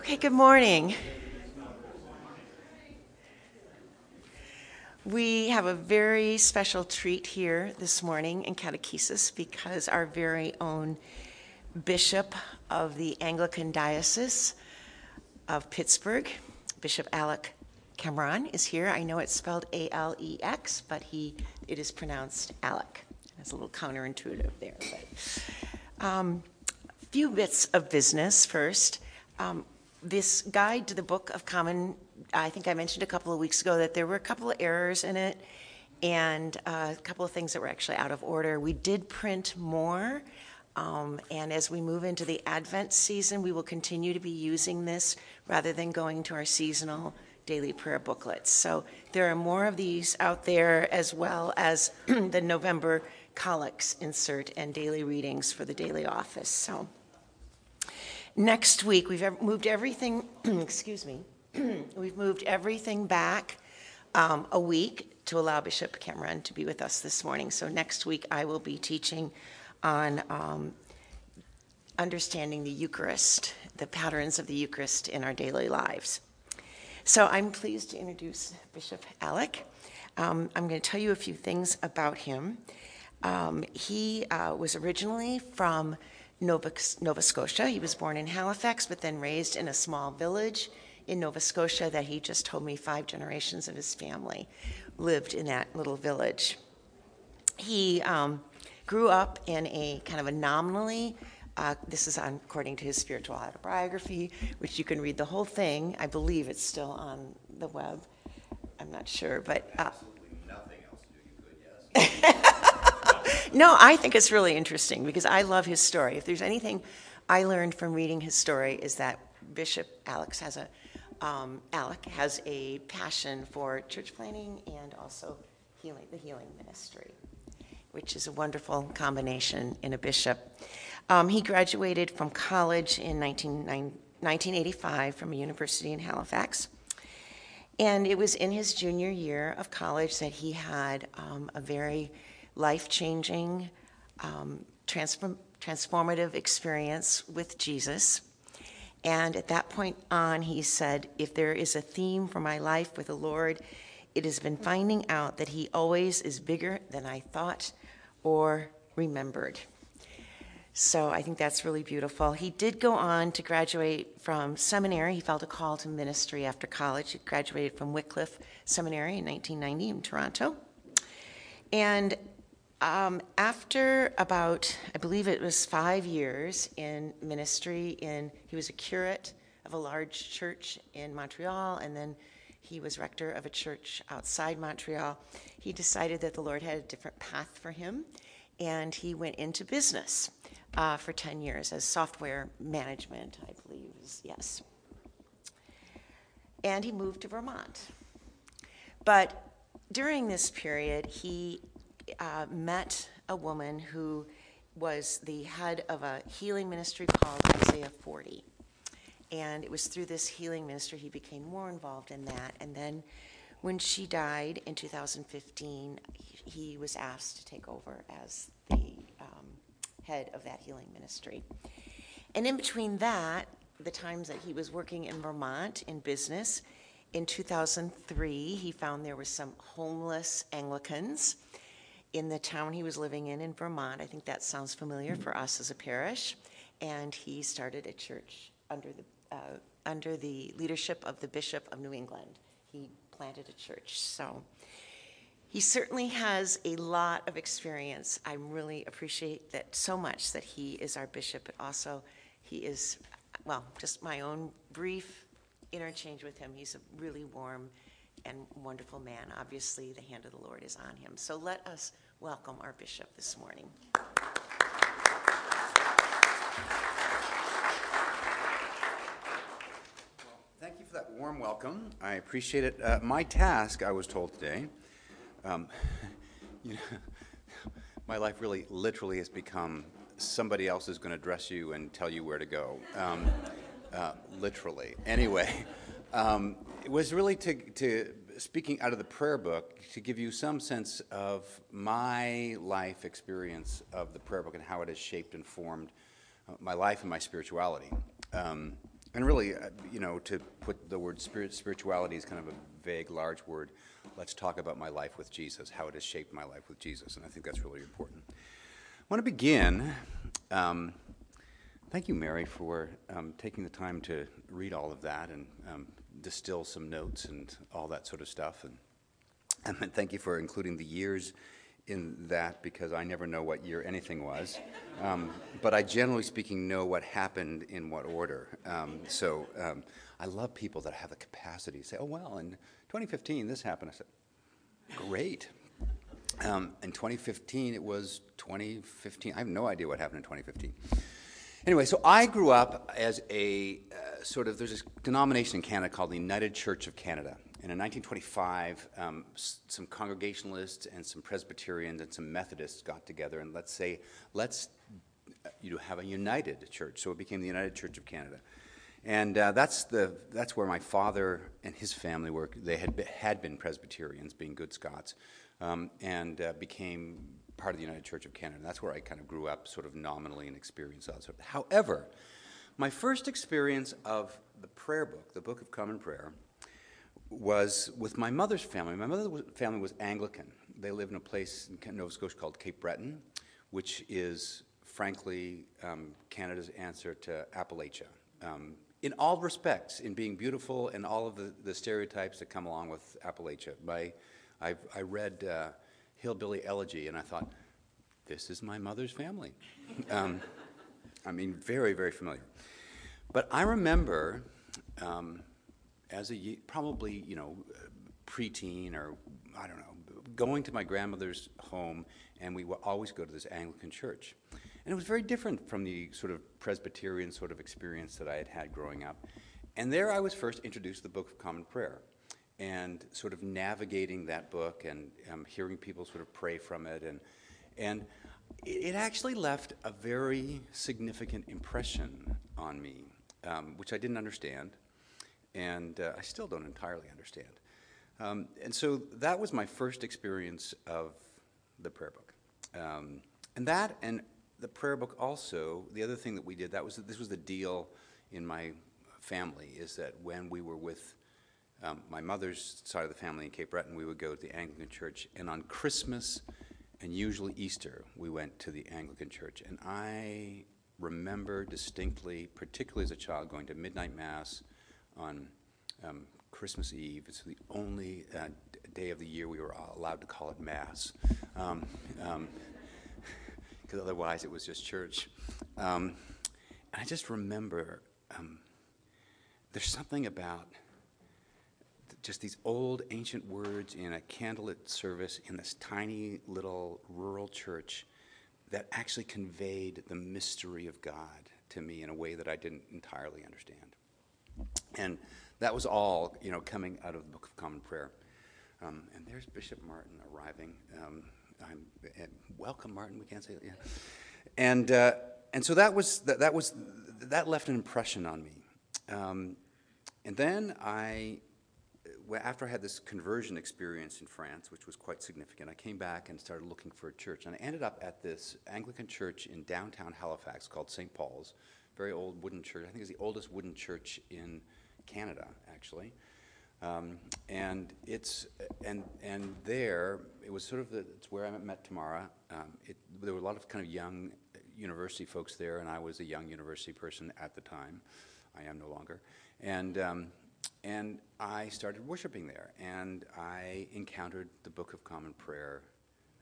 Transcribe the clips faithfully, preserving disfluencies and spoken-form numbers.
Okay, good morning. We have a very special treat here this morning in catechesis because our very own Bishop of the Anglican Diocese of Pittsburgh, Bishop Alec Cameron, is here. I know it's spelled A L E X, but he it is pronounced Alec. That's a little counterintuitive there. But, um, a few bits of business first. Um, This guide to the Book of Common, I think I mentioned a couple of weeks ago that there were a couple of errors in it and uh, a couple of things that were actually out of order. We did print more, um, and as we move into the Advent season, we will continue to be using this rather than going to our seasonal daily prayer booklets. So there are more of these out there, as well as the November collects insert and daily readings for the daily office. So next week, we've moved everything, excuse me, we've moved everything back um, a week to allow Bishop Cameron to be with us this morning. So next week, I will be teaching on um, understanding the Eucharist, the patterns of the Eucharist in our daily lives. So I'm pleased to introduce Bishop Alec. Um, I'm going to tell you a few things about him. Um, he uh, was originally from Nova, Nova Scotia. He was born in Halifax, but then raised in a small village in Nova Scotia that he just told me five generations of his family lived in that little village. He um, grew up in a kind of a nominally, uh, this is on, according to his spiritual autobiography, which you can read the whole thing. I believe it's still on the web. I'm not sure, but... Uh, absolutely nothing else to do you could, yes. No, I think it's really interesting because I love his story. If there's anything I learned from reading his story is that Bishop Alec has a um, Alec has a passion for church planning and also healing, the healing ministry, which is a wonderful combination in a bishop. Um, he graduated from college in nineteen eighty-five from a university in Halifax. And it was in his junior year of college that he had um, a very life-changing, um, transform- transformative experience with Jesus. And at that point on, he said, if there is a theme for my life with the Lord, it has been finding out that he always is bigger than I thought or remembered. So I think that's really beautiful. He did go on to graduate from seminary. He felt a call to ministry after college. He graduated from Wycliffe Seminary in nineteen ninety in Toronto. And Um, after about, I believe it was five years in ministry, in he was a curate of a large church in Montreal, and then he was rector of a church outside Montreal. He decided that the Lord had a different path for him, and he went into business uh, for ten years as software management, I believe, yes. And he moved to Vermont. But during this period, he... Uh, met a woman who was the head of a healing ministry called Isaiah forty. And it was through this healing ministry he became more involved in that. And then when she died in two thousand fifteen, he, he was asked to take over as the um, head of that healing ministry. And in between that, the times that he was working in Vermont in business, in two thousand three, he found there were some homeless Anglicans in the town he was living in in Vermont. I think that sounds familiar for us as a parish. And he started a church under the, uh, under the leadership of the Bishop of New England. He planted a church. So he certainly has a lot of experience. I really appreciate that so much that he is our bishop, but also he is, well, just my own brief interchange with him. He's a really warm and wonderful man. Obviously, the hand of the Lord is on him. So let us welcome our bishop this morning. Well, thank you for that warm welcome. I appreciate it. Uh, my task, I was told today, um, you know, my life really literally has become somebody else is going to dress you and tell you where to go. Um, uh, literally. Anyway. Um, it was really to, to, speaking out of the prayer book, to give you some sense of my life experience of the prayer book and how it has shaped and formed my life and my spirituality. Um, And really, you know, to put the word spirit, spirituality is kind of a vague, large word. Let's talk about my life with Jesus, how it has shaped my life with Jesus, and I think that's really important. I want to begin. Um, thank you, Mary, for um, taking the time to read all of that and um, distill some notes and all that sort of stuff. And, and thank you for including the years in that, because I never know what year anything was, um, but I generally speaking know what happened in what order. Um, so um, I love people that have the capacity to say, oh, well, in twenty fifteen this happened. I said, great. Um, in twenty fifteen it was twenty fifteen. I have no idea what happened in twenty fifteen. Anyway, so I grew up as a uh, sort of, there's this denomination in Canada called the United Church of Canada. And in nineteen twenty-five, um, some Congregationalists and some Presbyterians and some Methodists got together and let's say, let's uh, you know, have a united church. So it became the United Church of Canada. And uh, that's the that's where my father and his family were. They had been, had been Presbyterians, being good Scots, um, and uh, became part of the United Church of Canada. And that's where I kind of grew up sort of nominally and experienced that sort of. However, my first experience of the prayer book, the Book of Common Prayer, was with my mother's family. My mother's family was Anglican. They live in a place in Nova Scotia called Cape Breton, which is, frankly, um, Canada's answer to Appalachia, um, in all respects, in being beautiful and all of the, the stereotypes that come along with Appalachia. My, I've, I read uh, Hillbilly Elegy, and I thought, this is my mother's family. um, I mean, very, very familiar. But I remember... Um, as a, probably, you know, preteen or, I don't know, going to my grandmother's home, and we would always go to this Anglican church. And it was very different from the sort of Presbyterian sort of experience that I had had growing up. And there I was first introduced to the Book of Common Prayer, and sort of navigating that book and um, hearing people sort of pray from it. And, and it, it actually left a very significant impression on me, um, which I didn't understand. And uh, I still don't entirely understand. Um, and so that was my first experience of the prayer book. Um, and that and the prayer book also, the other thing that we did, that was this was the deal in my family, is that when we were with um, my mother's side of the family in Cape Breton, we would go to the Anglican church. And on Christmas and usually Easter, we went to the Anglican church. And I remember distinctly, particularly as a child, going to midnight mass on um, Christmas Eve. It's the only uh, day of the year we were allowed to call it Mass, because um, um, otherwise it was just church. Um, and I just remember um, there's something about th- just these old ancient words in a candlelit service in this tiny little rural church that actually conveyed the mystery of God to me in a way that I didn't entirely understand. And that was all, you know, coming out of the Book of Common Prayer. Um, and there's Bishop Martin arriving. Um, I'm, and welcome, Martin. We can't say that. Yeah. And uh, and so that was that, that was that left an impression on me. Um, and then I, after I had this conversion experience in France, which was quite significant, I came back and started looking for a church. And I ended up at this Anglican church in downtown Halifax called Saint Paul's. Very old wooden church. I think it's the oldest wooden church in Canada, actually. Um, and it's and and there it was sort of the, it's where I met Tamara. Um, it, there were a lot of kind of young university folks there, and I was a young university person at the time. I am no longer. And um, and I started worshiping there, and I encountered the Book of Common Prayer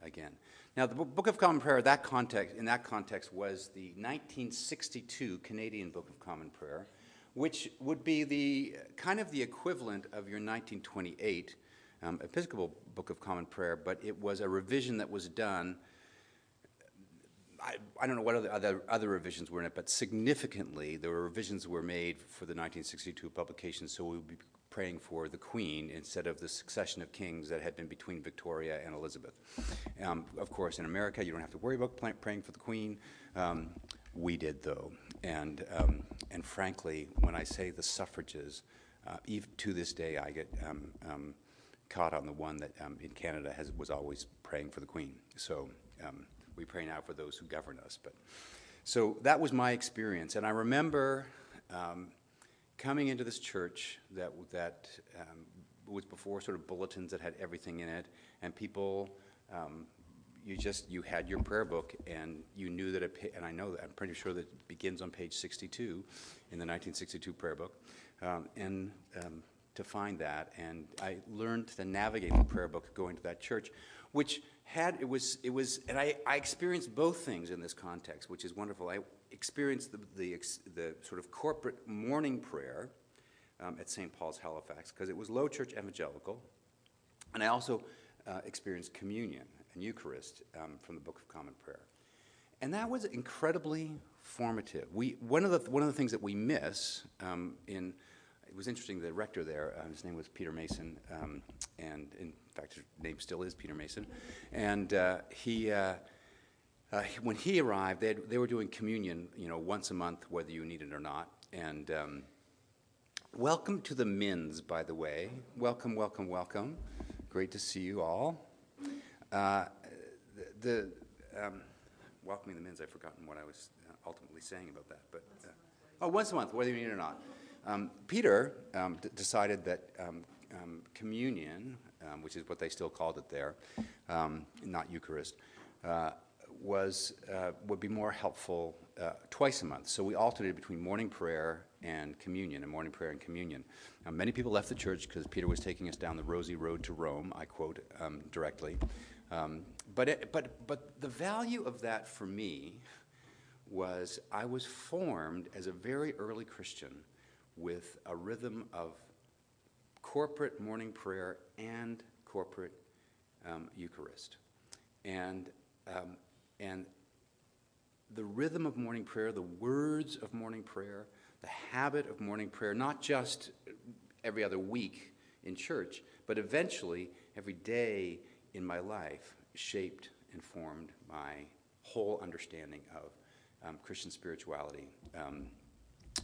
again. Now, the Book of Common Prayer, that context, in that context, was the nineteen sixty-two Canadian Book of Common Prayer, which would be the kind of the equivalent of your nineteen twenty-eight um, Episcopal Book of Common Prayer, but it was a revision that was done. I, I don't know what other, other other revisions were in it, but significantly, the revisions were made for the nineteen sixty-two publication, so we would be praying for the Queen instead of the succession of kings that had been between Victoria and Elizabeth. Um, of course, in America, you don't have to worry about praying for the Queen. Um, we did, though. And um, and frankly, when I say the suffrages, uh, even to this day, I get um, um, caught on the one that um, in Canada has was always praying for the Queen. So um, we pray now for those who govern us. But so that was my experience. And I remember... Um, coming into this church that that um, was before sort of bulletins that had everything in it, and people, um, you just, you had your prayer book, and you knew that, it, and I know that, I'm pretty sure that it begins on page sixty-two in the nineteen sixty-two prayer book, um, and um, to find that, and I learned to navigate the prayer book going to that church, which had, it was, it was, and I, I experienced both things in this context, which is wonderful. I experienced the the, the sort of corporate morning prayer um, at Saint Paul's, Halifax, because it was low church evangelical, and I also uh, experienced communion and Eucharist um, from the Book of Common Prayer, and that was incredibly formative. We one of the one of the things that we miss um, in it was interesting. The rector there, uh, his name was Peter Mason, um, and in fact, his name still is Peter Mason. And uh, he, uh, uh, when he arrived, they had, they were doing communion, you know, once a month, whether you need it or not. And um, welcome to the Mins, by the way. Welcome, welcome, welcome. Great to see you all. Uh, the the um, welcoming the Mins. I've forgotten what I was ultimately saying about that, but uh, oh, once a month, whether you need it or not. Um, Peter um, d- decided that um, um, communion, um, which is what they still called it there, um, not Eucharist, uh, was uh, would be more helpful uh, twice a month. So we alternated between morning prayer and communion, and morning prayer and communion. Now, many people left the church because Peter was taking us down the rosy road to Rome. I quote um, directly, um, but it, but but the value of that for me was I was formed as a very early Christian with a rhythm of corporate morning prayer and corporate um, Eucharist. And um, and the rhythm of morning prayer, the words of morning prayer, the habit of morning prayer, not just every other week in church, but eventually every day in my life shaped and formed my whole understanding of um, Christian spirituality. Um,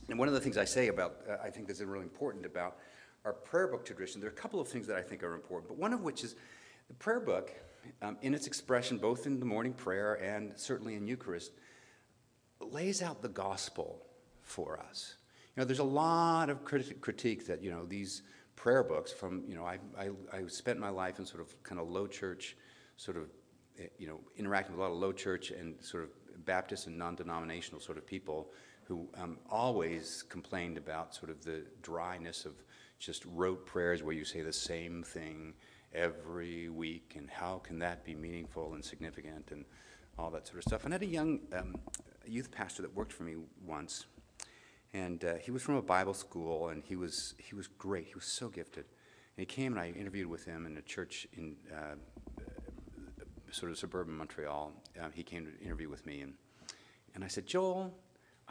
And one of the things I say about, uh, I think that's really important about our prayer book tradition, there are a couple of things that I think are important, but one of which is the prayer book, um, in its expression, both in the morning prayer and certainly in Eucharist, lays out the gospel for us. You know, there's a lot of crit- critique that, you know, these prayer books from, you know, I, I, I spent my life in sort of kind of low church, sort of, you know, interacting with a lot of low church and sort of Baptist and non-denominational sort of people, who um, always complained about sort of the dryness of just rote prayers where you say the same thing every week, and how can that be meaningful and significant and all that sort of stuff. And I had a young um, youth pastor that worked for me once, and uh, he was from a Bible school, and he was he was great. He was so gifted. And he came, and I interviewed with him in a church in uh, sort of suburban Montreal. Uh, he came to interview with me, and and I said, Joel,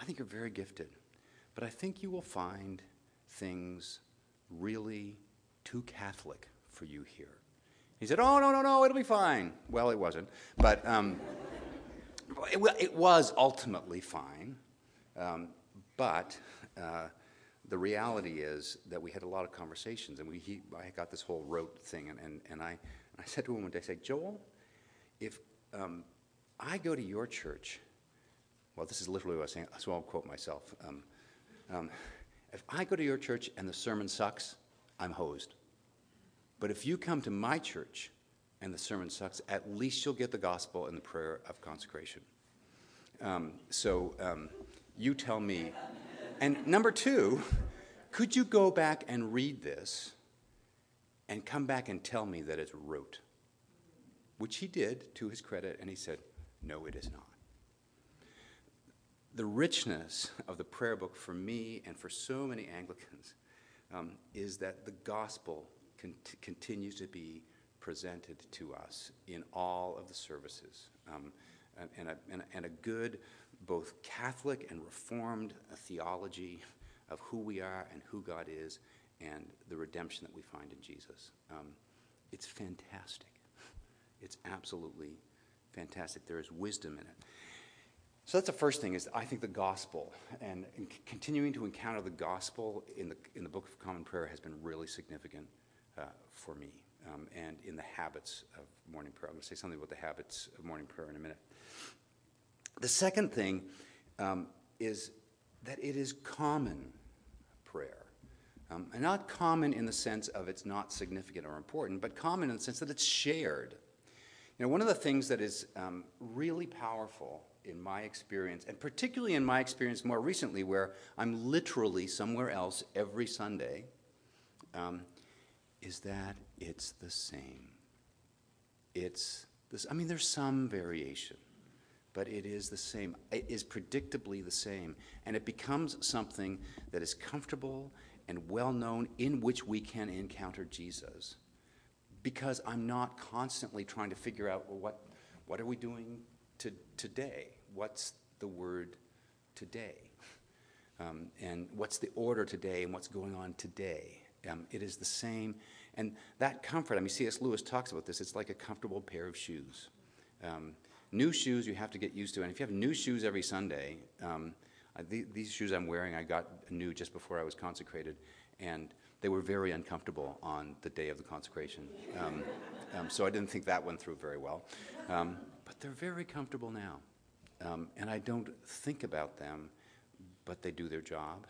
I think you're very gifted, but I think you will find things really too Catholic for you here. He said, oh, no, no, no, it'll be fine. Well, it wasn't, but um, it, it was ultimately fine, um, but uh, the reality is that we had a lot of conversations, and we he, I got this whole rote thing, and, and, and, I, and I said to him one day, I said, Joel, if um, I go to your church, well, this is literally what I was saying, so I'll quote myself. Um, um, if I go to your church and the sermon sucks, I'm hosed. But if you come to my church and the sermon sucks, at least you'll get the gospel and the prayer of consecration. Um, so um, you tell me. And number two, could you go back and read this and come back and tell me that it's rote? Which he did, to his credit, and he said, no, it is not. The richness of the prayer book for me and for so many Anglicans um, is that the gospel cont- continues to be presented to us in all of the services. Um, and, and, a, and, a, and a good, both Catholic and Reformed theology of who we are and who God is and the redemption that we find in Jesus. Um, it's fantastic. It's absolutely fantastic. There is wisdom in it. So that's the first thing, is I think the gospel, and, and c- continuing to encounter the gospel in the in the Book of Common Prayer has been really significant uh, for me, um, and in the habits of morning prayer. I'm going to say something about the habits of morning prayer in a minute. The second thing um, is that it is common prayer. Um, and not common in the sense of it's not significant or important, but common in the sense that it's shared. You know, one of the things that is um, really powerful in my experience, and particularly in my experience more recently, where I'm literally somewhere else every Sunday, um, is that it's the same. It's this. I mean, there's some variation, but it is the same. It is predictably the same, and it becomes something that is comfortable and well-known, in which we can encounter Jesus, because I'm not constantly trying to figure out, well, what what are we doing to, today? What's the word today? Um, and what's the order today, and what's going on today? Um, it is the same. And that comfort, I mean, C S Lewis talks about this. It's like a comfortable pair of shoes. Um, new shoes you have to get used to. And if you have new shoes every Sunday, um, I, the, these shoes I'm wearing I got new just before I was consecrated, and they were very uncomfortable on the day of the consecration. Um, um, so I didn't think that went through very well. Um, but they're very comfortable now. Um, and I don't think about them, but they do their job.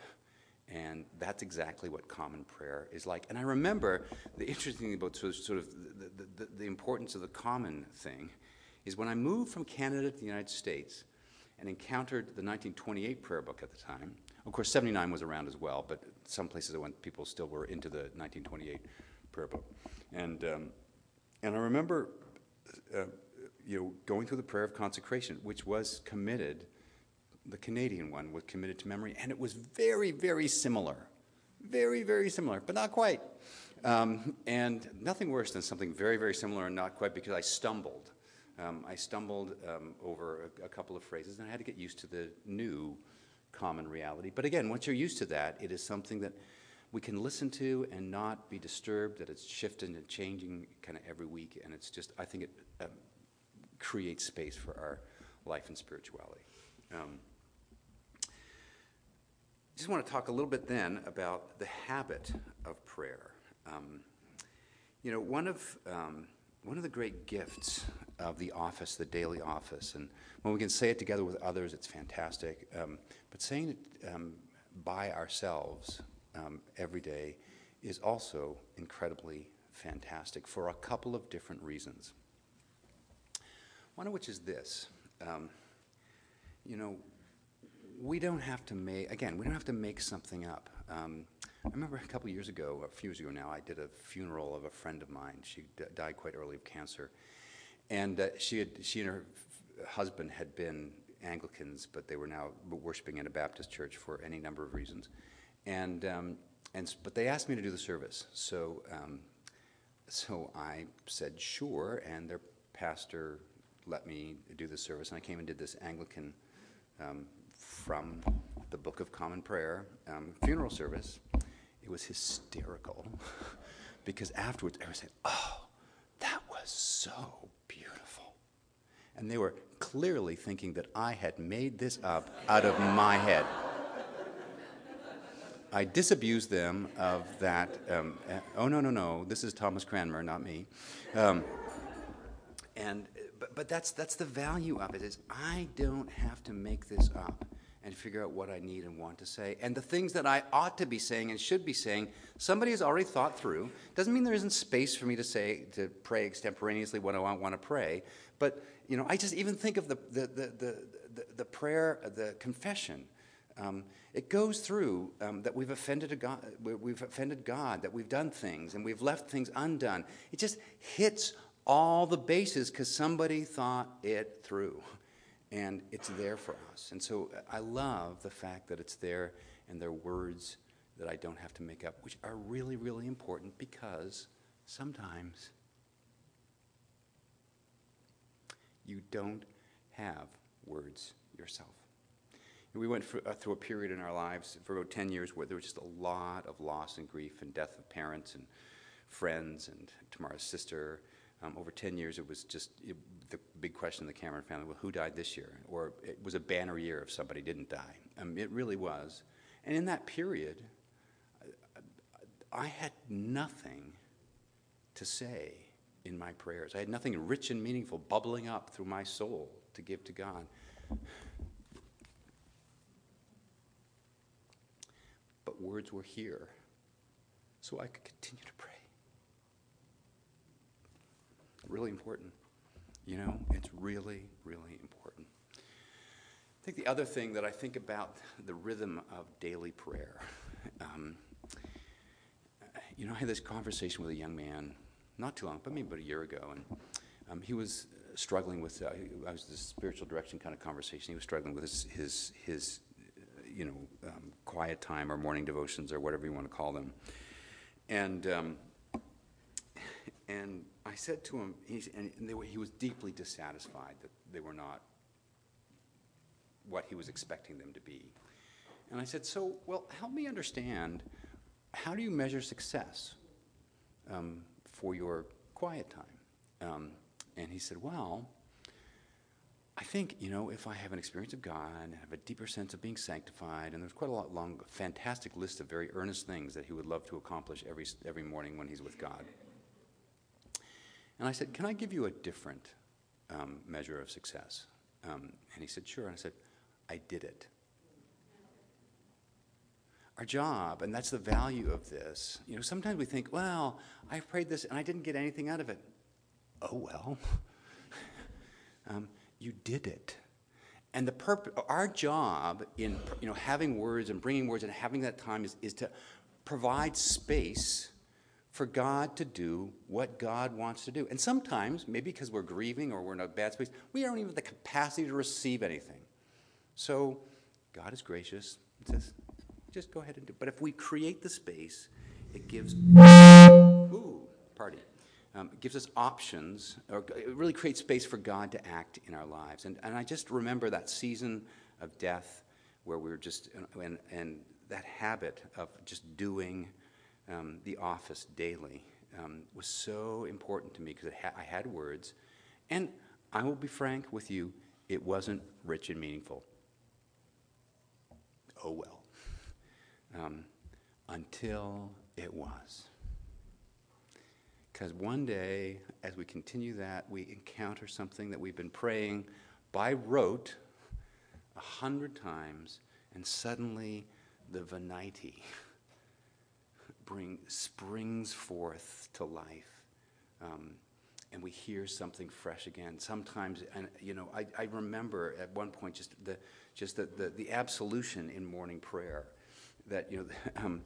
And that's exactly what common prayer is like. And I remember the interesting thing about sort of, sort of the, the, the importance of the common thing is when I moved from Canada to the United States and encountered the nineteen twenty-eight prayer book at the time. Of course, seventy-nine was around as well, but some places I went, people still were into the nineteen twenty-eight prayer book. And um, and I remember, uh, you know, going through the prayer of consecration, which was committed, the Canadian one was committed to memory, and it was very, very similar, very, very similar, but not quite. Um, and nothing worse than something very, very similar and not quite, because I stumbled. Um, I stumbled um, over a, a couple of phrases, and I had to get used to the new common reality. But again, once you're used to that, it is something that we can listen to and not be disturbed, that it's shifting and changing kind of every week, and it's just, I think it um, creates space for our life and spirituality. Um, just want to talk a little bit then about the habit of prayer. Um, you know, one of... Um, One of the great gifts of the office, the daily office, and when we can say it together with others, it's fantastic. Um, but saying it um, by ourselves um, every day is also incredibly fantastic for a couple of different reasons. One of which is this. Um, you know, we don't have to make, again, we don't have to make something up. Um, I remember a couple years ago, a few years ago now, I did a funeral of a friend of mine. She d- died quite early of cancer. And uh, she had, she and her f- husband had been Anglicans, but they were now worshiping in a Baptist church for any number of reasons. And, um, and but they asked me to do the service. So, um, so I said, sure, and their pastor let me do the service. And I came and did this Anglican um, from the Book of Common Prayer um, funeral service. It was hysterical because afterwards everyone said, oh, that was so beautiful. And they were clearly thinking that I had made this up out of my head. I disabused them of that. Um, uh, oh, no, no, no, this is Thomas Cranmer, not me. Um, and but, but that's that's the value of it, is I don't have to make this up and figure out what I need and want to say. And the things that I ought to be saying and should be saying, somebody has already thought through. Doesn't mean there isn't space for me to say, to pray extemporaneously what I want, want to pray. But, you know, I just even think of the the the the, the, the prayer, the confession. Um, it goes through um, that we've offended a God, we've offended God, that we've done things and we've left things undone. It just hits all the bases because somebody thought it through. And it's there for us. And so I love the fact that it's there, and there are words that I don't have to make up, which are really, really important, because sometimes you don't have words yourself. And we went through a period in our lives for about ten years where there was just a lot of loss and grief and death of parents and friends and Tamara's sister. Um, over ten years, it was just it, the big question in the Cameron family, well, who died this year? Or it was a banner year if somebody didn't die. Um, it really was. And in that period, I, I had nothing to say in my prayers. I had nothing rich and meaningful bubbling up through my soul to give to God. But words were here so I could continue to pray. Really important. You know, it's really, really important. I think the other thing that I think about the rhythm of daily prayer, um, you know, I had this conversation with a young man not too long, but maybe about a year ago, and um, he was struggling with, uh, I was this spiritual direction kind of conversation, he was struggling with his, his, his uh, you know, um, quiet time or morning devotions or whatever you want to call them. And um, and I said to him, he's, and they were, he was deeply dissatisfied that they were not what he was expecting them to be. And I said, so, well, help me understand, how do you measure success um, for your quiet time? Um, and he said, well, I think, you know, if I have an experience of God and have a deeper sense of being sanctified, and there's quite a lot long, fantastic list of very earnest things that he would love to accomplish every every morning when he's with God. And I said, can I give you a different um, measure of success? Um, and he said, sure. And I said, I did it. Our job, and that's the value of this, you know, sometimes we think, well, I prayed this and I didn't get anything out of it. Oh, well, um, you did it. And the purpose, our job in, you know, having words and bringing words and having that time is, is to provide space for God to do what God wants to do. And sometimes, maybe because we're grieving or we're in a bad space, we don't even have the capacity to receive anything. So God is gracious and says, just go ahead and do it. But if we create the space, it gives ooh, party. Um, it gives us options, or it really creates space for God to act in our lives. And and I just remember that season of death where we were just, and, and that habit of just doing um, the office daily um, was so important to me because ha- I had words. And I will be frank with you, it wasn't rich and meaningful. Oh, well. Um, until it was. Because one day, as we continue that, we encounter something that we've been praying by rote a hundred times, and suddenly the venite bring, springs forth to life, um, and we hear something fresh again. Sometimes, and you know, I, I remember at one point just the just the, the, the absolution in morning prayer. That, you know, um,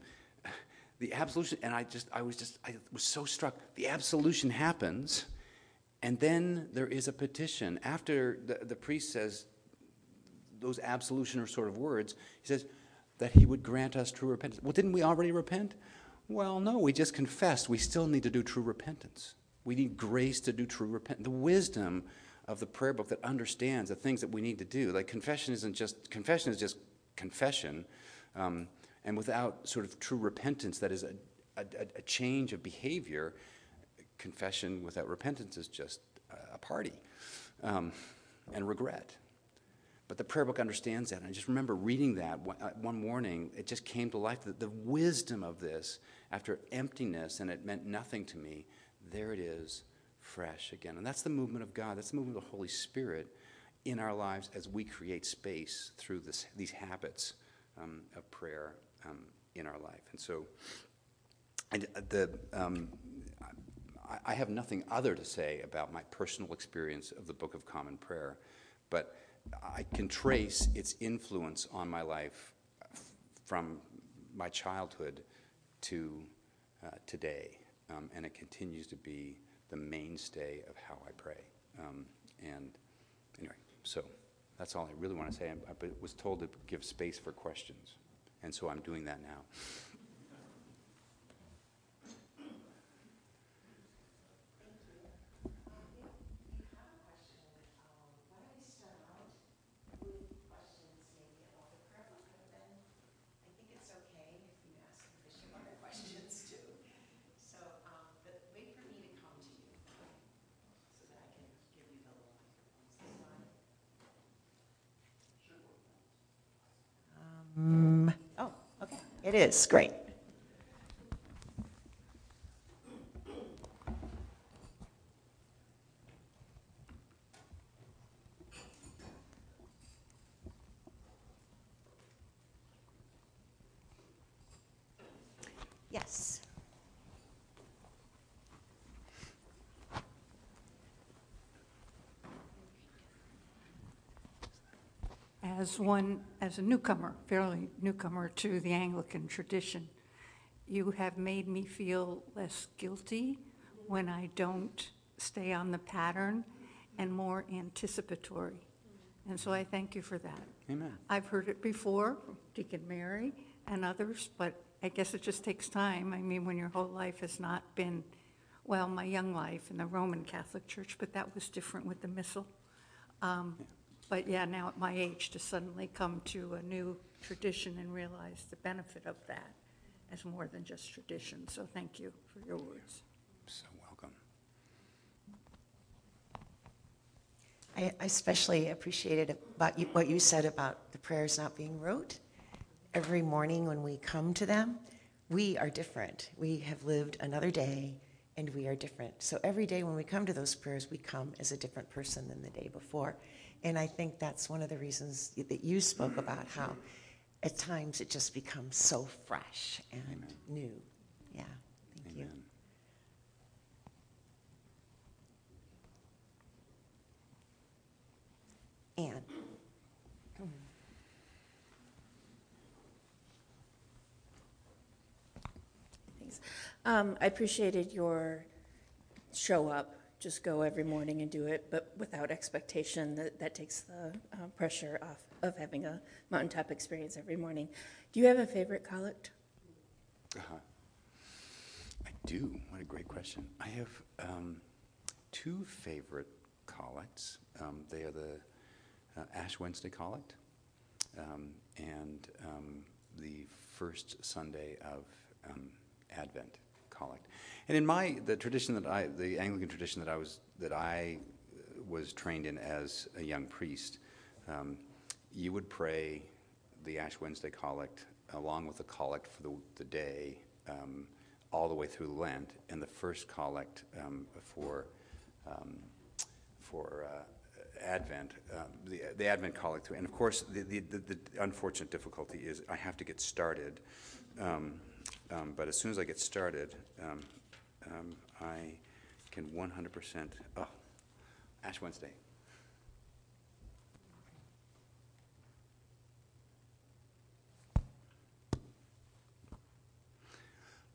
the absolution, and I just, I was just, I was so struck. The absolution happens, and then there is a petition. After the, the priest says those absolutioner sort of words, he says that he would grant us true repentance. Well, didn't we already repent? Well, no, we just confessed. We still need to do true repentance. We need grace to do true repentance. The wisdom of the prayer book that understands the things that we need to do. Like confession isn't just, confession is just confession. Um, And without sort of true repentance, that is a, a, a change of behavior, confession without repentance is just a party um, and regret. But the prayer book understands that. And I just remember reading that one morning. It just came to life. The, the wisdom of this, after emptiness, and it meant nothing to me, there it is, fresh again. And that's the movement of God. That's the movement of the Holy Spirit in our lives as we create space through this, these habits um, of prayer Um, in our life. And so and the um, I, I have nothing other to say about my personal experience of the Book of Common Prayer, but I can trace its influence on my life f- from my childhood to uh, today, um, and it continues to be the mainstay of how I pray. Um, and anyway, so that's all I really want to say. I, I was told to give space for questions. And so I'm doing that now. It is great. Yes. As one, as a newcomer, fairly newcomer to the Anglican tradition, you have made me feel less guilty when I don't stay on the pattern and more anticipatory. And so I thank you for that. Amen. I've heard it before from Deacon Mary and others, but I guess it just takes time. I mean, when your whole life has not been, well, my young life in the Roman Catholic Church, but that was different with the Missal. Um, yeah. But yeah, now at my age, to suddenly come to a new tradition and realize the benefit of that as more than just tradition. So thank you for your words. So welcome. I, I especially appreciated about you, what you said about the prayers not being rote. Every morning when we come to them, we are different. We have lived another day and we are different. So every day when we come to those prayers, we come as a different person than the day before. And I think that's one of the reasons that you spoke about how at times it just becomes so fresh and Amen. New. Yeah, thank Amen. You. Anne. Thanks. Um, I appreciated your show up. Just go every morning and do it, but without expectation. That, that takes the uh, pressure off of having a mountaintop experience every morning. Do you have a favorite collect? Uh-huh. I do. What a great question. I have um, two favorite collects. Um, they are the uh, Ash Wednesday collect um, and um, the first Sunday of um, Advent collect. And in my the tradition that I the Anglican tradition that I was that I was trained in as a young priest, um, you would pray the Ash Wednesday collect along with the collect for the, the day um, all the way through Lent, and the first collect um, for um, for uh, Advent uh, the the Advent collect through. And of course, the, the the unfortunate difficulty is I have to get started. Um, Um, but as soon as I get started, um, um, I can one hundred percent, oh, Ash Wednesday.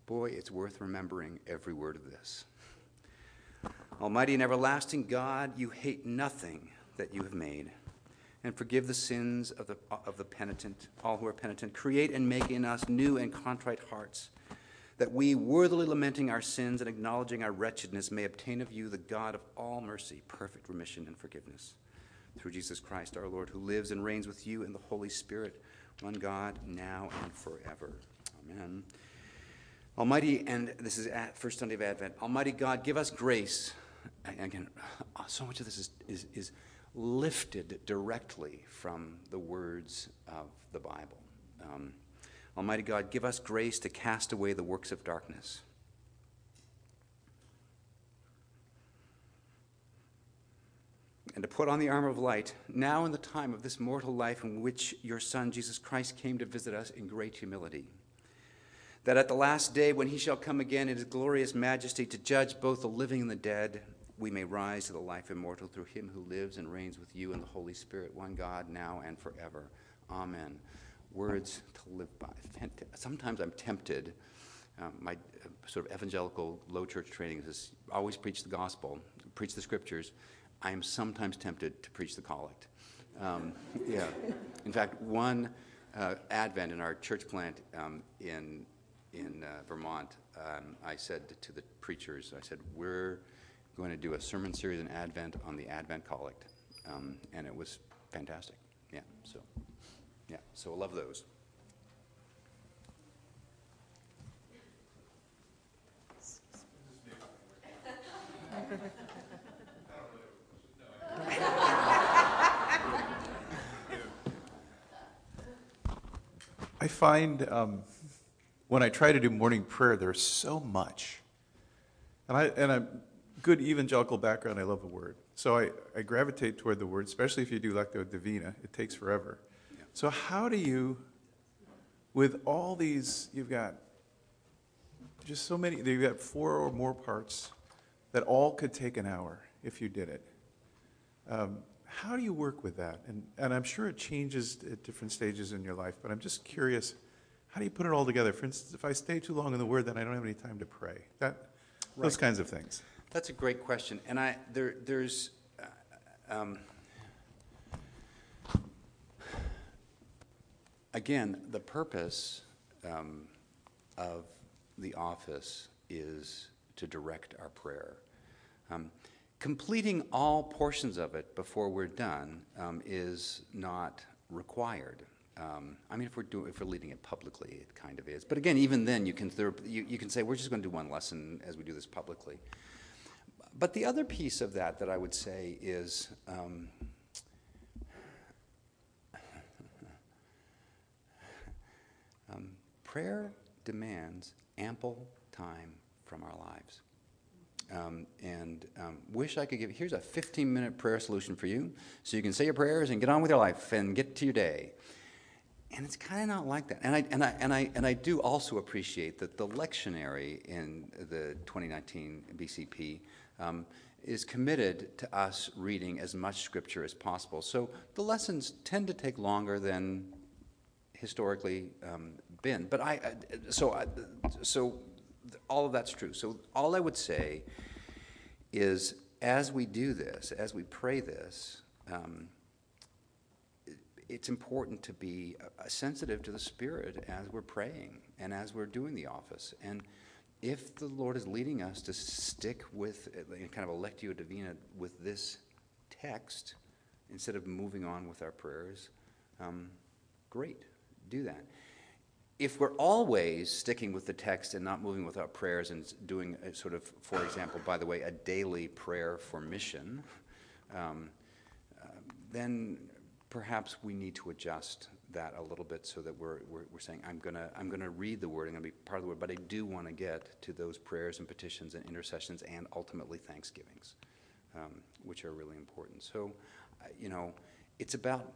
Boy, it's worth remembering every word of this. Almighty and everlasting God, you hate nothing that you have made, and forgive the sins of the, of the penitent, all who are penitent. Create and make in us new and contrite hearts, that we, worthily lamenting our sins and acknowledging our wretchedness, may obtain of you, the God of all mercy, perfect remission and forgiveness. Through Jesus Christ, our Lord, who lives and reigns with you in the Holy Spirit, one God, now and forever. Amen. Almighty, and this is at first Sunday of Advent, Almighty God, give us grace. And again, so much of this is is is lifted directly from the words of the Bible. Um, Almighty God, give us grace to cast away the works of darkness. And to put on the armor of light, now in the time of this mortal life in which your Son, Jesus Christ, came to visit us in great humility. That at the last day when he shall come again in his glorious majesty to judge both the living and the dead, we may rise to the life immortal through him who lives and reigns with you in the Holy Spirit, one God, now and forever. Amen. Words to live by. Sometimes I'm tempted. Um, my sort of evangelical low church training is always preach the gospel, preach the scriptures. I am sometimes tempted to preach the collect. Um, yeah. In fact, one uh, Advent in our church plant um, in in uh, Vermont, um, I said to the preachers, I said, we're going to do a sermon series in Advent on the Advent collect, um, and it was fantastic. Yeah, so yeah, so I love those. I find um, when I try to do morning prayer, there's so much, and I and I'm. Good evangelical background, I love the word. So I, I gravitate toward the word, especially if you do Lecto Divina. It takes forever. Yeah. So how do you, with all these, you've got just so many. You've got four or more parts that all could take an hour if you did it. Um, how do you work with that? And, and I'm sure it changes at different stages in your life, but I'm just curious, how do you put it all together? For instance, if I stay too long in the Word, then I don't have any time to pray. That, right. Those kinds of things. That's a great question. And I there there's... Uh, um, Again, the purpose um, of the office is to direct our prayer. Um, completing all portions of it before we're done um, is not required. Um, I mean, if we're doing, if we're leading it publicly, it kind of is. But again, even then, you can there, you, you can say we're just going to do one lesson as we do this publicly. But the other piece of that that I would say is. Um, Um, prayer demands ample time from our lives. Um, and um, wish I could give, here's a fifteen minute prayer solution for you, so you can say your prayers and get on with your life and get to your day. And it's kind of not like that. And I, and, I, and, I, and I do also appreciate that the lectionary in the twenty nineteen B C P um, is committed to us reading as much scripture as possible. So the lessons tend to take longer than historically um, been, but I, I so I, so all of that's true. So all I would say is, as we do this, as we pray this, um, it, it's important to be uh, sensitive to the Spirit as we're praying and as we're doing the office. And if the Lord is leading us to stick with uh, kind of a Lectio Divina with this text instead of moving on with our prayers, um, great. Do that. If we're always sticking with the text and not moving with our prayers and doing a sort of, for example, by the way, a daily prayer for mission, um, uh, then perhaps we need to adjust that a little bit so that we're we're, we're saying I'm gonna I'm gonna read the Word, I'm gonna be part of the Word, but I do want to get to those prayers and petitions and intercessions and ultimately thanksgivings, um, which are really important. So, uh, you know, it's about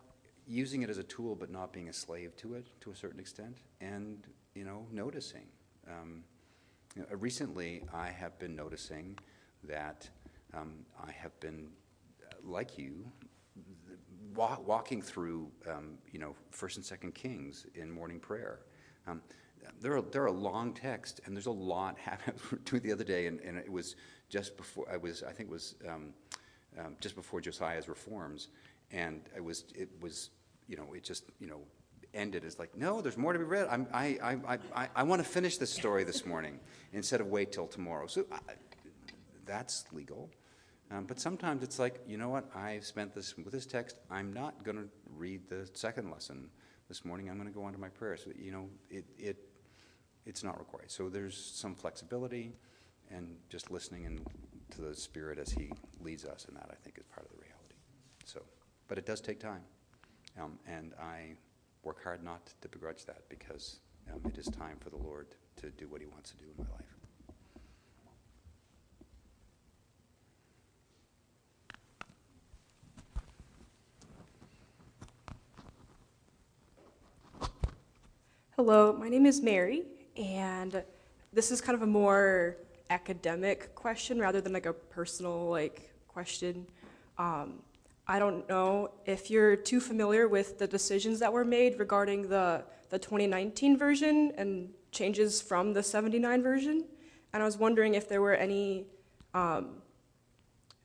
using it as a tool, but not being a slave to it, to a certain extent, and you know, noticing. Um, you know, recently, I have been noticing that um, I have been, uh, like you, wa walking through, um, you know, First and Second Kings in morning prayer. Um, there are there are long texts, and there's a lot happened to the other day, and, and it was just before I was, I think it was um, um, just before Josiah's reforms, and it was it was. You know, it just, you know, ended as like, no, there's more to be read. I'm, I, I, I, I want to finish this story this morning instead of wait till tomorrow. So I, that's legal. Um, but sometimes it's like, you know what, I've spent this with this text. I'm not going to read the second lesson this morning. I'm going to go on to my prayers. So, you know, it, it, it's not required. So there's some flexibility and just listening in to the Spirit as He leads us. And that, I think, is part of the reality. So, but it does take time. Um, and I work hard not to begrudge that, because um, it is time for the Lord to do what He wants to do in my life. Hello, my name is Mary, and this is kind of a more academic question rather than like a personal like question. Um, I don't know if you're too familiar with the decisions that were made regarding the, the twenty nineteen version and changes from the seventy-nine version. And I was wondering if there were any, um,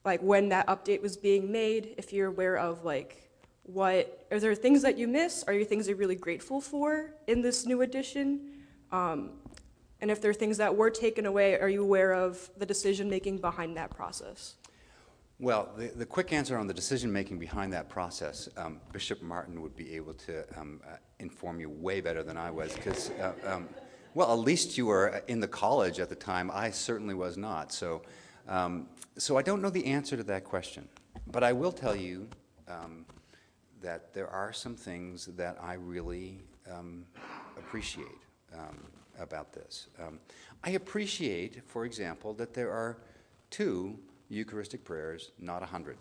like when that update was being made, if you're aware of like what, are there things that you miss? Are there things you're really grateful for in this new edition? Um, and if there are things that were taken away, are you aware of the decision making behind that process? Well, the, the quick answer on the decision-making behind that process, um, Bishop Martin would be able to um, uh, inform you way better than I was, because, uh, um, well, at least you were in the college at the time. I certainly was not. So, um, so I don't know the answer to that question. But I will tell you um, that there are some things that I really um, appreciate um, about this. Um, I appreciate, for example, that there are two Eucharistic prayers, not one hundred.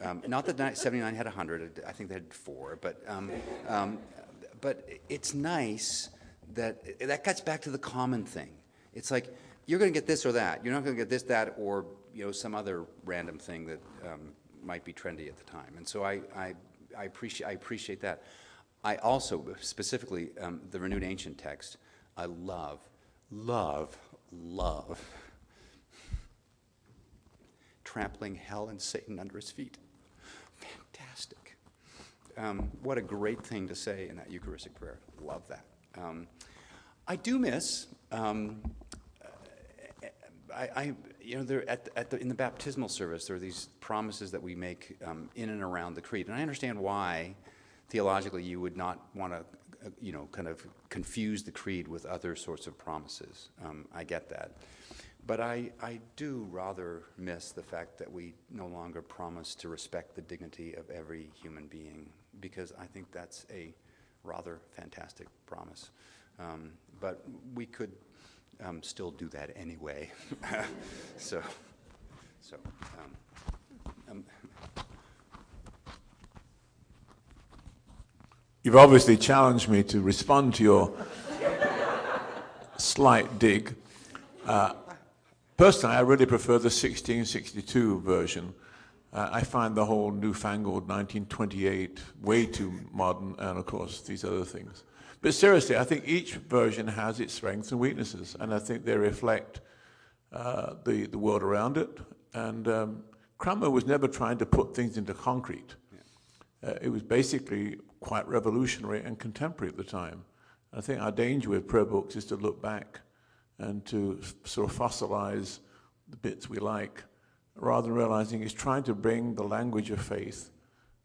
Um, not that seventy-nine had one hundred, I think they had four, but, um, um, but it's nice that, that cuts back to the common thing. It's like, you're going to get this or that. You're not going to get this, that, or, you know, some other random thing that um, might be trendy at the time. And so I, I, I, appreciate, I appreciate that. I also, specifically, um, the Renewed Ancient Text, I love, love, love trampling hell and Satan under his feet. Fantastic. Um, what a great thing to say in that Eucharistic prayer. Love that. Um, I do miss... Um, I, I, you know, there, at, at the, in the baptismal service, there are these promises that we make um, in and around the creed, and I understand why, theologically, you would not want to, uh, you know, kind of confuse the creed with other sorts of promises. Um, I get that, but I, I do rather miss the fact that we no longer promise to respect the dignity of every human being, because I think that's a rather fantastic promise. Um, but we could. Um, still do that anyway. so, so. Um, um. You've obviously challenged me to respond to your slight dig. Uh, personally, I really prefer the sixteen sixty-two version. Uh, I find the whole newfangled nineteen twenty-eight way too modern, and of course these other things. But seriously, I think each version has its strengths and weaknesses, and I think they reflect uh, the, the world around it. And um, Cranmer was never trying to put things into concrete. Yeah. Uh, it was basically quite revolutionary and contemporary at the time. I think our danger with prayer books is to look back and to sort of fossilize the bits we like, rather than realizing it's trying to bring the language of faith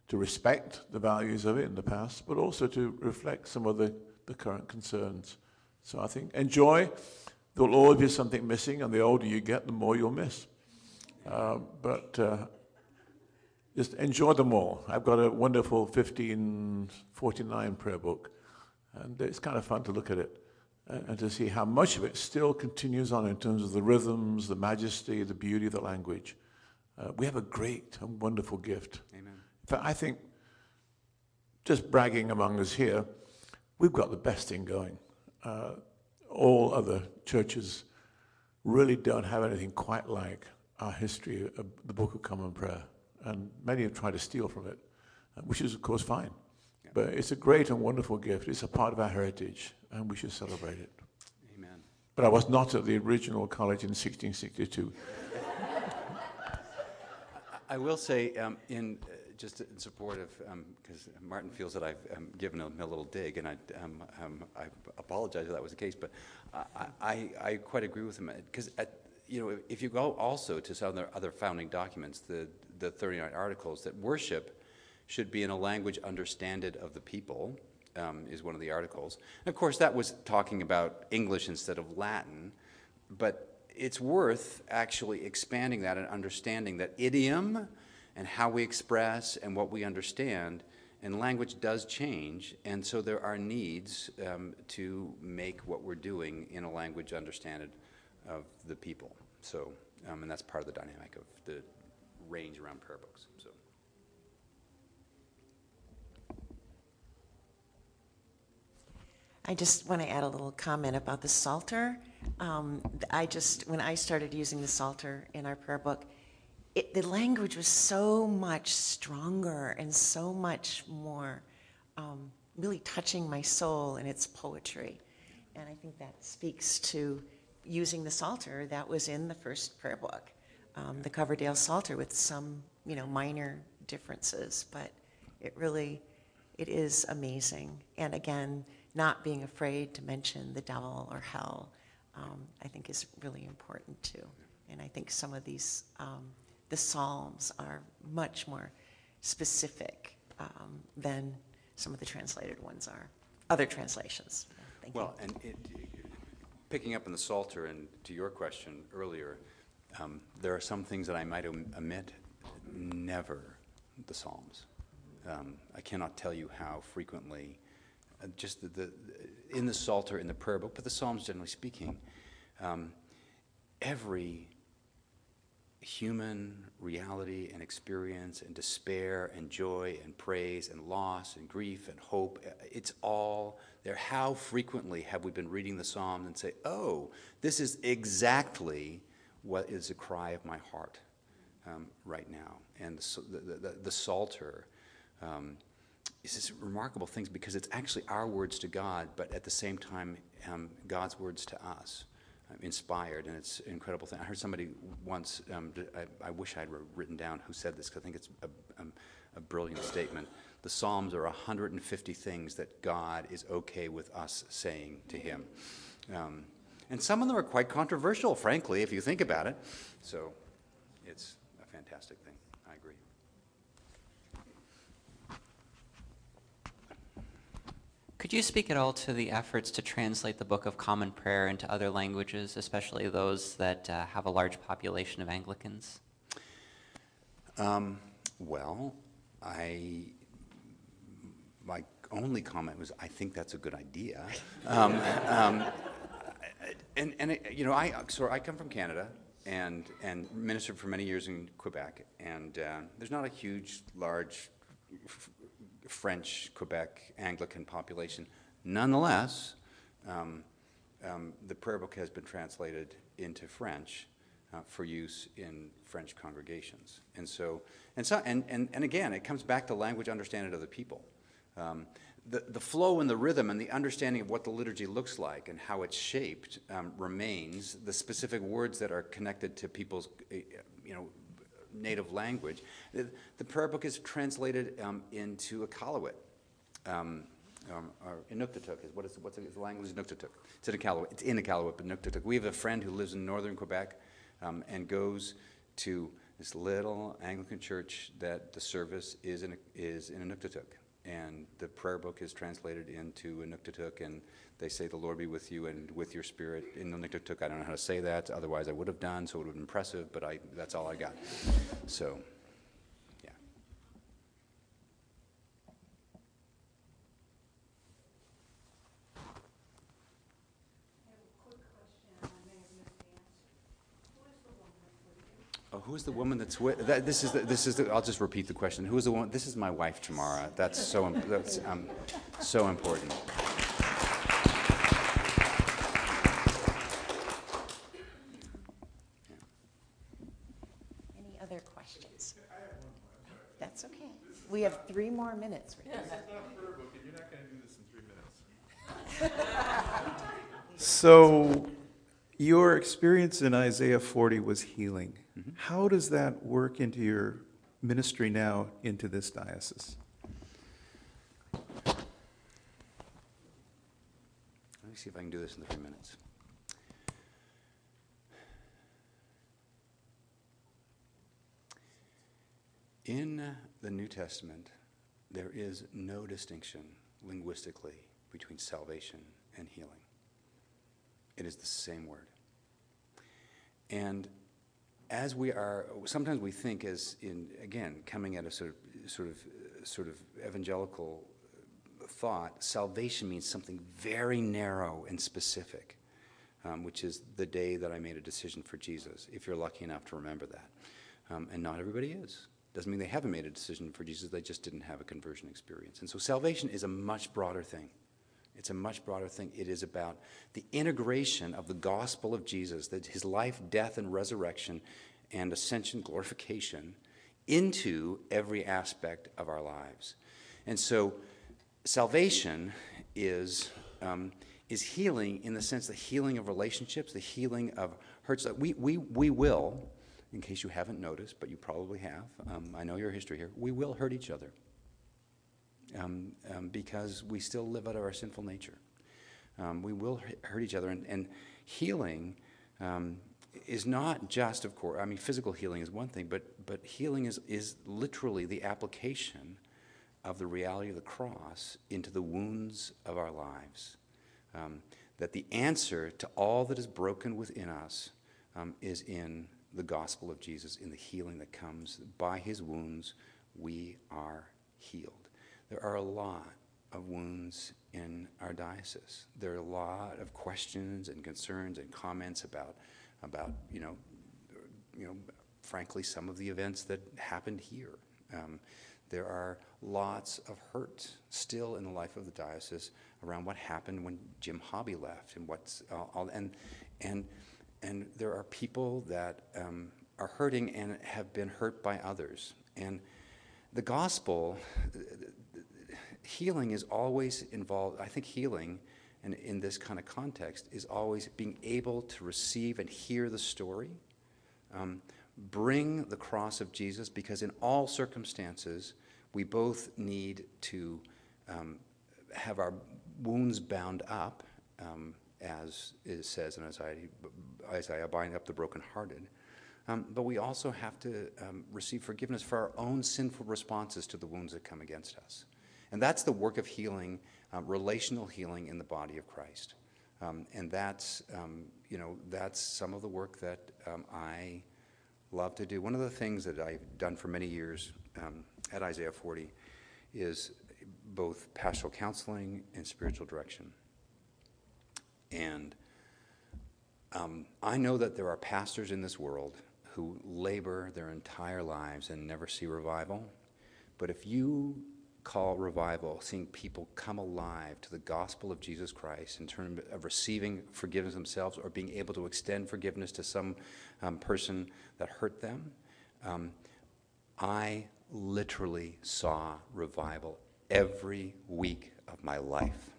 to respect the values of it in the past, but also to reflect some of the, the current concerns. So I think enjoy. There'll always be something missing, and the older you get, the more you'll miss. Uh, but uh, just enjoy them all. I've got a wonderful fifteen forty-nine prayer book, and it's kind of fun to look at it and, and to see how much of it still continues on in terms of the rhythms, the majesty, the beauty of the language. Uh, we have a great and wonderful gift. Amen. But I think, just bragging among us here, we've got the best thing going. Uh, all other churches really don't have anything quite like our history of the Book of Common Prayer. And many have tried to steal from it, which is, of course, fine. Yeah. But it's a great and wonderful gift. It's a part of our heritage, and we should celebrate it. Amen. But I was not at the original college in sixteen sixty-two. I will say, um, in... Uh, just in support of, because um, Martin feels that I've um, given him a little dig, and I, um, um, I apologize if that was the case, but I, I, I quite agree with him, because you know, if you go also to some of the other founding documents, the, the thirty-nine articles, that worship should be in a language understanded of the people, um, is one of the articles. And of course, that was talking about English instead of Latin, but it's worth actually expanding that and understanding that idiom and how we express and what we understand, and language does change, and so there are needs um, to make what we're doing in a language understanded of the people. So, um, and that's part of the dynamic of the range around prayer books. So, I just want to add a little comment about the Psalter. Um, I just, when I started using the Psalter in our prayer book, It, the language was so much stronger and so much more um, really touching my soul in its poetry. And I think that speaks to using the Psalter that was in the first prayer book, um, the Coverdale Psalter, with some, you know, minor differences. But it really, it is amazing. And again, not being afraid to mention the devil or hell, um, I think is really important too. And I think some of these... Um, The Psalms are much more specific um, than some of the translated ones are, other translations. Thank well, you. and it, picking up on the Psalter, and to your question earlier, um, there are some things that I might omit, never the Psalms. Um, I cannot tell you how frequently, uh, just the, the in the Psalter, in the prayer book, but the Psalms generally speaking, um, every human reality and experience and despair and joy and praise and loss and grief and hope, it's all there. How frequently have we been reading the Psalms and say, oh, this is exactly what is the cry of my heart um, right now. And the, the, the, the Psalter um, is this remarkable thing because it's actually our words to God, but at the same time, um, God's words to us. Inspired, and it's an incredible thing. I heard somebody once, um, I, I wish I'd written down who said this, because I think it's a, um, a brilliant statement. The Psalms are one hundred fifty things that God is okay with us saying to him. Um, and some of them are quite controversial, frankly, if you think about it. So it's a fantastic thing. I agree. Could you speak at all to the efforts to translate the Book of Common Prayer into other languages, especially those that uh, have a large population of Anglicans? Um, well, I, my only comment was, I think that's a good idea. Um, um, and, and it, you know, I, so I come from Canada and, and ministered for many years in Quebec, and uh, there's not a huge, large, French, Quebec, Anglican population. Nonetheless, um, um, the prayer book has been translated into French uh, for use in French congregations. And so, and so, and, and, and again, it comes back to language understanding of the people. Um, the, the flow and the rhythm and the understanding of what the liturgy looks like and how it's shaped um, remains. The specific words that are connected to people's, you know, native language. The, the prayer book is translated um, into Iqaluit, um, um, or Inuktitut. Is what is what's the language? Inuktitut. It's in Iqaluit. It's in Iqaluit, but Inuktitut. We have a friend who lives in northern Quebec um, and goes to this little Anglican church that the service is in is in Inuktitut, and the prayer book is translated into Inuktitut, and they say, "The Lord be with you and with your spirit." In Inuktitut, I don't know how to say that. Otherwise, I would have done, so it would have been impressive, but I, that's all I got. So, yeah. I have a quick question. I may have missed the answer. Who is the woman that's with you? Oh, who is the woman that's with? That, this is the, this is the, I'll just repeat the question. Who is the woman? This is my wife, Tamara. That's so that's um, so important. We have three more minutes. This is not a prayer book, and you're not going to do this in three minutes. So your experience in Isaiah forty was healing. Mm-hmm. How does that work into your ministry now into this diocese? Let me see if I can do this in three minutes. In the New Testament, there is no distinction linguistically between salvation and healing. It is the same word. And as we are, sometimes we think as in, again, coming at a sort of, sort of, sort of evangelical thought, salvation means something very narrow and specific, um, which is the day that I made a decision for Jesus, if you're lucky enough to remember that. Um, and not everybody is. Doesn't mean they haven't made a decision for Jesus, they just didn't have a conversion experience. And so salvation is a much broader thing. It's a much broader thing. It is about the integration of the gospel of Jesus, that his life, death, and resurrection, and ascension, glorification, into every aspect of our lives. And so salvation is, um, is healing in the sense the healing of relationships, the healing of hurts. We, we, we will... in case you haven't noticed, but you probably have, um, I know your history here, we will hurt each other um, um, because we still live out of our sinful nature. Um, we will hurt each other, and, and healing um, is not just, of course, I mean, physical healing is one thing, but, but healing is, is literally the application of the reality of the cross into the wounds of our lives. Um, that the answer to all that is broken within us um, is in the gospel of Jesus, in the healing that comes. By his wounds, we are healed. There are a lot of wounds in our diocese. There are a lot of questions and concerns and comments about, about you know, you know, frankly, some of the events that happened here. Um, there are lots of hurt still in the life of the diocese around what happened when Jim Hobby left, and what's uh, all and and and there are people that um, are hurting and have been hurt by others. And the gospel, healing is always involved. I think healing, and in this kind of context, is always being able to receive and hear the story. Um, bring the cross of Jesus, because in all circumstances, we both need to um, have our wounds bound up, um, as it says in Isaiah, Isaiah, bind up the brokenhearted. Um, but we also have to um, receive forgiveness for our own sinful responses to the wounds that come against us. And that's the work of healing, uh, relational healing in the body of Christ. Um, and that's, um, you know, that's some of the work that um, I love to do. One of the things that I've done for many years um, at Isaiah forty is both pastoral counseling and spiritual direction. And um, I know that there are pastors in this world who labor their entire lives and never see revival. But if you call revival seeing people come alive to the gospel of Jesus Christ in terms of receiving forgiveness themselves or being able to extend forgiveness to some um, person that hurt them. Um, I literally saw revival every week of my life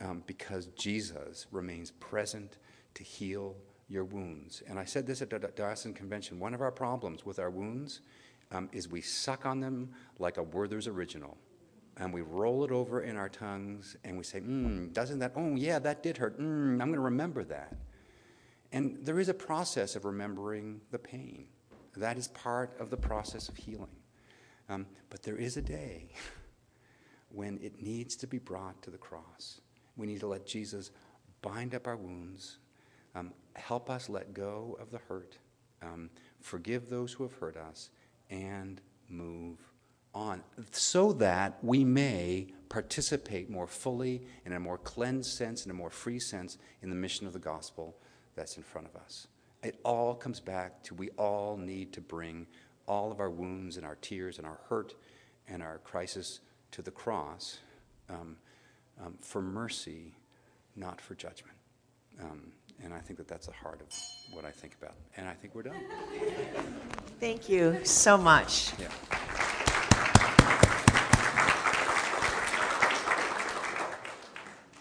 um, because Jesus remains present to heal your wounds. And I said this at the Diocesan Convention, one of our problems with our wounds Um, is we suck on them like a Werther's Original, and we roll it over in our tongues, and we say, mm, doesn't that, oh yeah, that did hurt, mm, I'm going to remember that. And there is a process of remembering the pain. That is part of the process of healing. Um, but there is a day when it needs to be brought to the cross. We need to let Jesus bind up our wounds, um, help us let go of the hurt, um, forgive those who have hurt us, and move on, so that we may participate more fully in a more cleansed sense, in a more free sense, in the mission of the gospel that's in front of us. It all comes back to we all need to bring all of our wounds and our tears and our hurt and our crisis to the cross um, um, for mercy, not for judgment. Um, And I think that that's the heart of what I think about. And I think we're done. Thank you so much. Yeah.